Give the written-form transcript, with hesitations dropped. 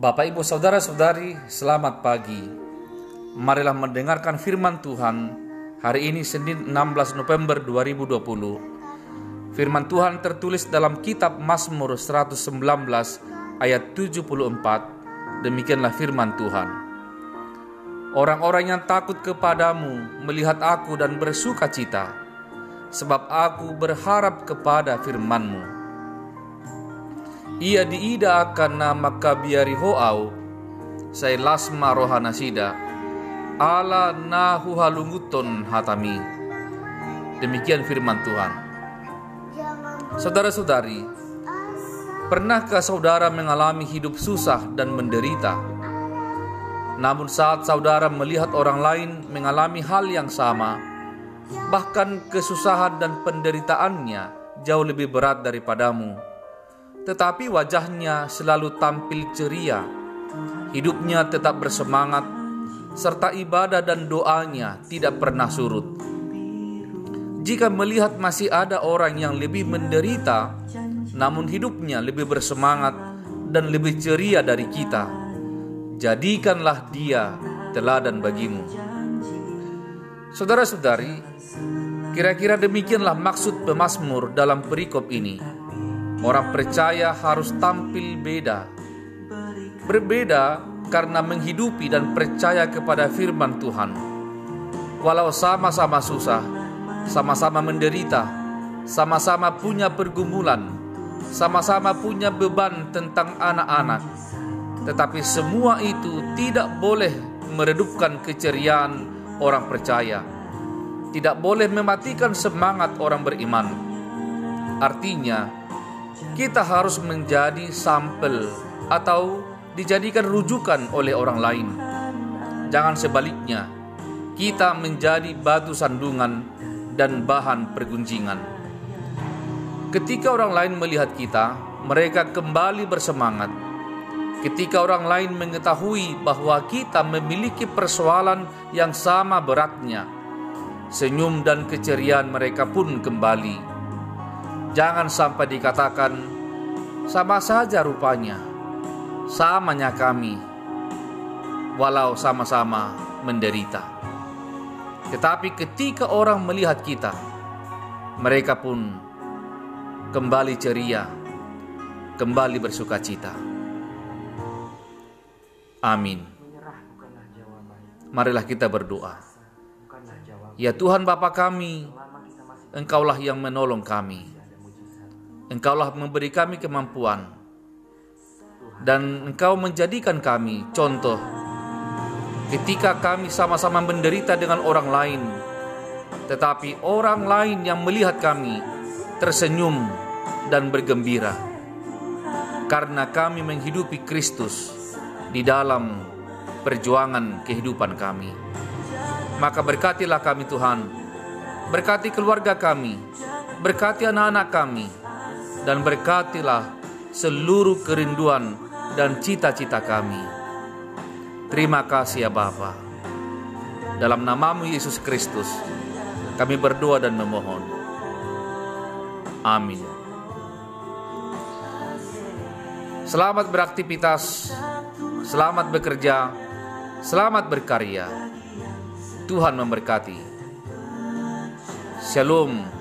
Bapak, Ibu, Saudara-saudari, selamat pagi. Marilah mendengarkan firman Tuhan hari ini Senin 16 November 2020. Firman Tuhan tertulis dalam kitab Mazmur 119 ayat 74. Demikianlah firman Tuhan. Orang-orang yang takut kepadamu melihat aku dan bersuka cita, sebab aku berharap kepada firman-Mu. Ia diida akan nama Kabiyarihoau, saya Lasmarohana Sida, ala Nahuhalunguton Hatami. Demikian firman Tuhan. Saudara-saudari, pernahkah saudara mengalami hidup susah dan menderita? Namun saat saudara melihat orang lain mengalami hal yang sama, bahkan kesusahan dan penderitaannya jauh lebih berat daripadamu, tetapi wajahnya selalu tampil ceria, hidupnya tetap bersemangat, serta ibadah dan doanya tidak pernah surut. Jika melihat masih ada orang yang lebih menderita, namun hidupnya lebih bersemangat dan lebih ceria dari kita, jadikanlah dia teladan bagimu. Saudara-saudari, kira-kira demikianlah maksud pemazmur dalam perikop ini. Orang percaya harus tampil berbeda karena menghidupi dan percaya kepada firman Tuhan. Walau sama-sama susah, sama-sama menderita, sama-sama punya pergumulan, sama-sama punya beban tentang anak-anak, tetapi semua itu tidak boleh meredupkan keceriaan orang percaya, tidak boleh mematikan semangat orang beriman. Artinya, kita harus menjadi sampel atau dijadikan rujukan oleh orang lain. Jangan sebaliknya, kita menjadi batu sandungan dan bahan pergunjingan. Ketika orang lain melihat kita, mereka kembali bersemangat. Ketika orang lain mengetahui bahwa kita memiliki persoalan yang sama beratnya, senyum dan keceriaan mereka pun kembali. Jangan sampai dikatakan, sama saja rupanya, samanya kami, walau sama-sama menderita. Tetapi ketika orang melihat kita, mereka pun kembali ceria, kembali bersuka cita. Amin. Marilah kita berdoa. Ya Tuhan Bapa kami, Engkaulah yang menolong kami. Engkaulah memberi kami kemampuan, dan Engkau menjadikan kami contoh. Ketika kami sama-sama menderita dengan orang lain, tetapi orang lain yang melihat kami tersenyum dan bergembira, karena kami menghidupi Kristus di dalam perjuangan kehidupan kami. Maka berkatilah kami Tuhan, berkati keluarga kami, berkati anak-anak kami, dan berkatilah seluruh kerinduan dan cita-cita kami. Terima kasih ya Bapa. Dalam namamu Yesus Kristus, kami berdoa dan memohon. Amin. Selamat beraktivitas, selamat bekerja, selamat berkarya. Tuhan memberkati. Shalom.